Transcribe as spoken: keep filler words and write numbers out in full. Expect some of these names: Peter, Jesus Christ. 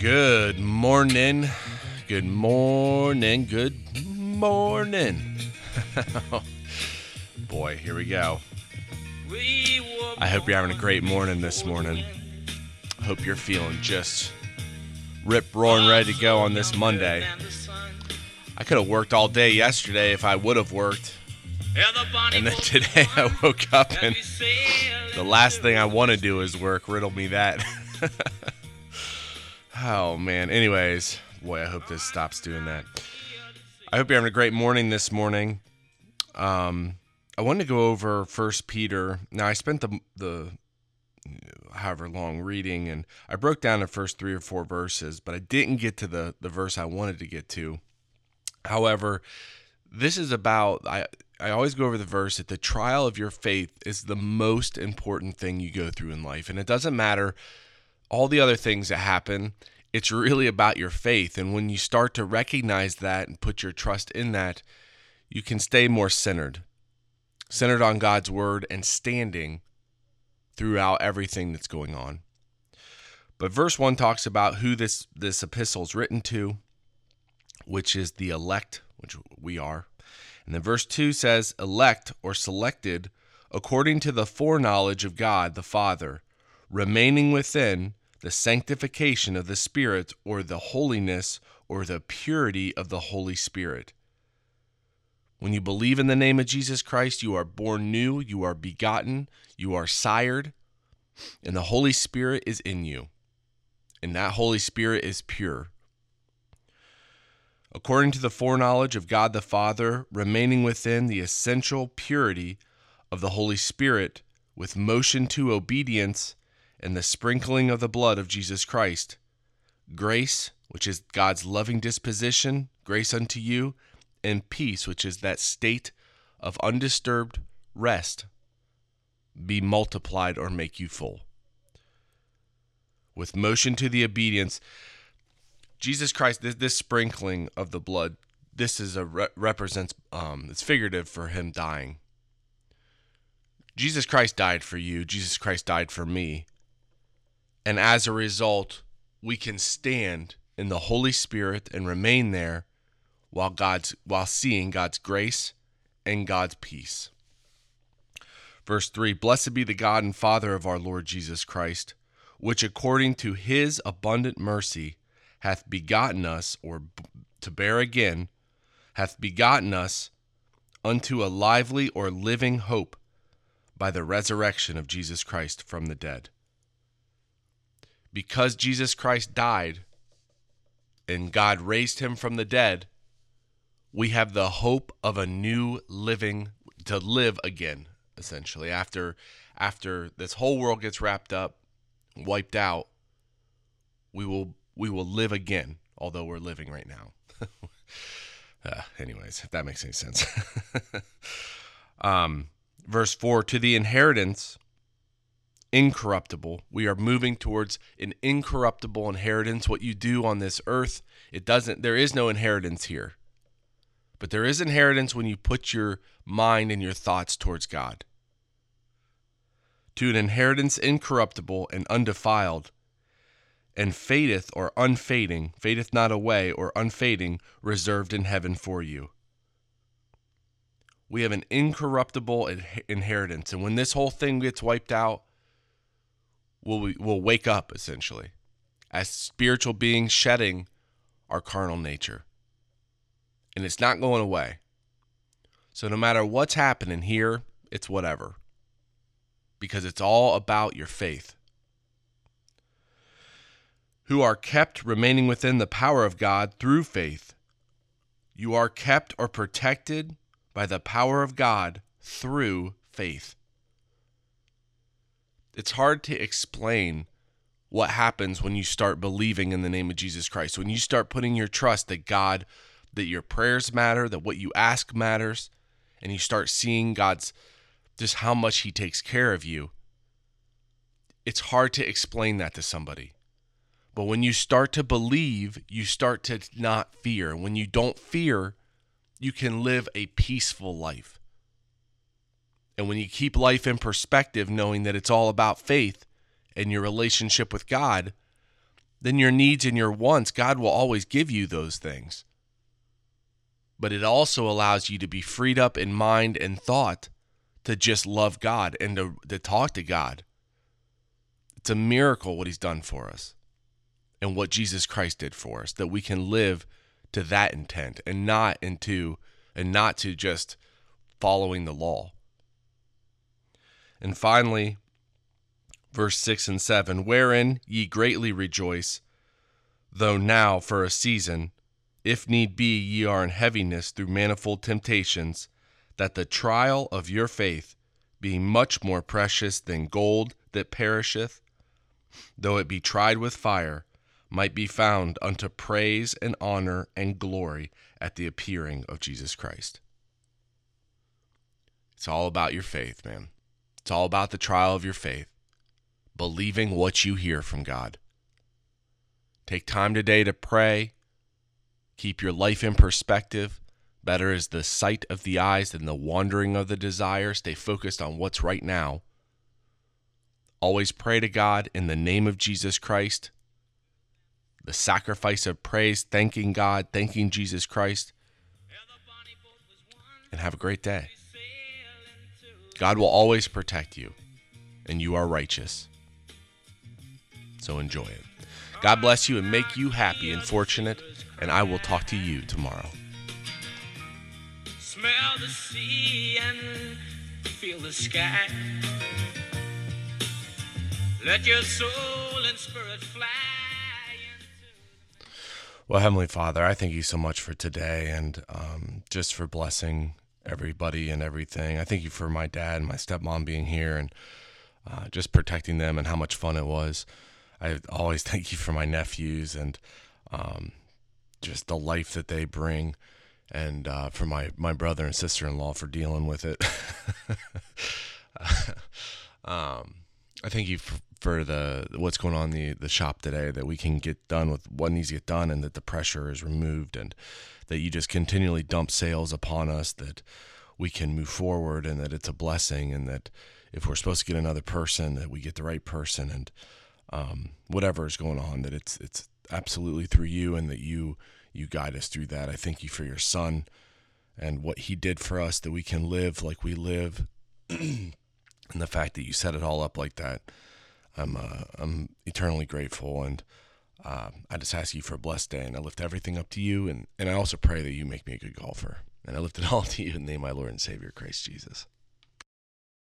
Good morning. Good morning. Good morning. Boy, here we go. I hope you're having a great morning this morning. I hope you're feeling just rip-roaring ready to go on this Monday. I could have worked all day yesterday if I would have worked. And then today I woke up and the last thing I want to do is work. Riddle me that. Oh, man. Anyways, boy, I hope this stops doing that. I hope you're having a great morning this morning. Um, I wanted to go over First Peter. Now, I spent the the however long reading, and I broke down the first three or four verses, but I didn't get to the, the verse I wanted to get to. However, this is about, I, I always go over the verse that the trial of your faith is the most important thing you go through in life, and it doesn't matter all the other things that happen. It's really about your faith. And when you start to recognize that and put your trust in that, you can stay more centered, centered on God's word and standing throughout everything that's going on. But verse one talks about who this, this epistle is written to, which is the elect, which we are. And then verse two says, elect or selected according to the foreknowledge of God the Father, remaining within the sanctification of the Spirit or the holiness or the purity of the Holy Spirit. When you believe in the name of Jesus Christ, you are born new, you are begotten, you are sired, and the Holy Spirit is in you. And that Holy Spirit is pure. According to the foreknowledge of God the Father, remaining within the essential purity of the Holy Spirit, with motion to obedience and the sprinkling of the blood of Jesus Christ. Grace, which is God's loving disposition, grace unto you, and peace, which is that state of undisturbed rest, be multiplied or make you full. With motion to the obedience, Jesus Christ, this, this sprinkling of the blood, this is a re- represents, um, it's figurative for him dying. Jesus Christ died for you. Jesus Christ died for me. And as a result, we can stand in the Holy Spirit and remain there while God's while seeing God's grace and God's peace. Verse three, blessed be the God and Father of our Lord Jesus Christ, which according to his abundant mercy hath begotten us, or to bear again, hath begotten us unto a lively or living hope, by the resurrection of Jesus Christ from the dead. Because Jesus Christ died and God raised him from the dead, we have the hope of a new living, to live again, essentially. After after this whole world gets wrapped up, wiped out, we will we will live again, although we're living right now. uh, anyways, if that makes any sense. um. Verse four, to the inheritance, incorruptible. We are moving towards an incorruptible inheritance. What you do on this earth, it doesn't, there is no inheritance here. But there is inheritance when you put your mind and your thoughts towards God. To an inheritance incorruptible and undefiled, and fadeth or unfading, fadeth not away or unfading, reserved in heaven for you. We have an incorruptible inheritance. And when this whole thing gets wiped out, we'll, we'll wake up, essentially, as spiritual beings shedding our carnal nature. And it's not going away. So no matter what's happening here, it's whatever. Because it's all about your faith. Who are kept remaining within the power of God through faith. You are kept or protected by the power of God through faith. It's hard to explain what happens when you start believing in the name of Jesus Christ, when you start putting your trust that God, that your prayers matter, that what you ask matters, and you start seeing God's, just how much he takes care of you. It's hard to explain that to somebody. But when you start to believe, you start to not fear. When you don't fear, you can live a peaceful life. And when you keep life in perspective, knowing that it's all about faith and your relationship with God, then your needs and your wants, God will always give you those things. But it also allows you to be freed up in mind and thought to just love God and to, to talk to God. It's a miracle what he's done for us and what Jesus Christ did for us, that we can live to that intent and not into and not to just following the law. And finally, verse six and seven, wherein ye greatly rejoice, though now for a season, if need be, ye are in heaviness through manifold temptations, that the trial of your faith, being much more precious than gold that perisheth, though it be tried with fire, might be found unto praise and honor and glory at the appearing of Jesus Christ. It's all about your faith, man. It's all about the trial of your faith, believing what you hear from God. Take time today to pray. Keep your life in perspective. Better is the sight of the eyes than the wandering of the desire. Stay focused on what's right now. Always pray to God in the name of Jesus Christ. The sacrifice of praise, thanking God, thanking Jesus Christ. And have a great day. God will always protect you, and you are righteous. So enjoy it. God bless you and make you happy and fortunate, and I will talk to you tomorrow. Smell the sea and feel the sky. Let your soul and spirit fly. Well, Heavenly Father, I thank you so much for today and um, just for blessing everybody and everything. I thank you for my dad and my stepmom being here and uh, just protecting them and how much fun it was. I always thank you for my nephews and um, just the life that they bring, and uh, for my, my brother and sister-in-law for dealing with it. um, I thank you for, for the what's going on in the, the shop today, that we can get done with what needs to get done and that the pressure is removed and that you just continually dump sales upon us, that we can move forward and that it's a blessing, and that if we're supposed to get another person, that we get the right person, and Um, whatever is going on, that it's it's absolutely through you, and that you you guide us through that. I thank you for your son and what he did for us, that we can live like we live, and the fact that you set it all up like that. I'm uh, I'm eternally grateful, and uh, I just ask you for a blessed day, and I lift everything up to you, and, and I also pray that you make me a good golfer, and I lift it all to you in the name of my Lord and Savior, Christ Jesus.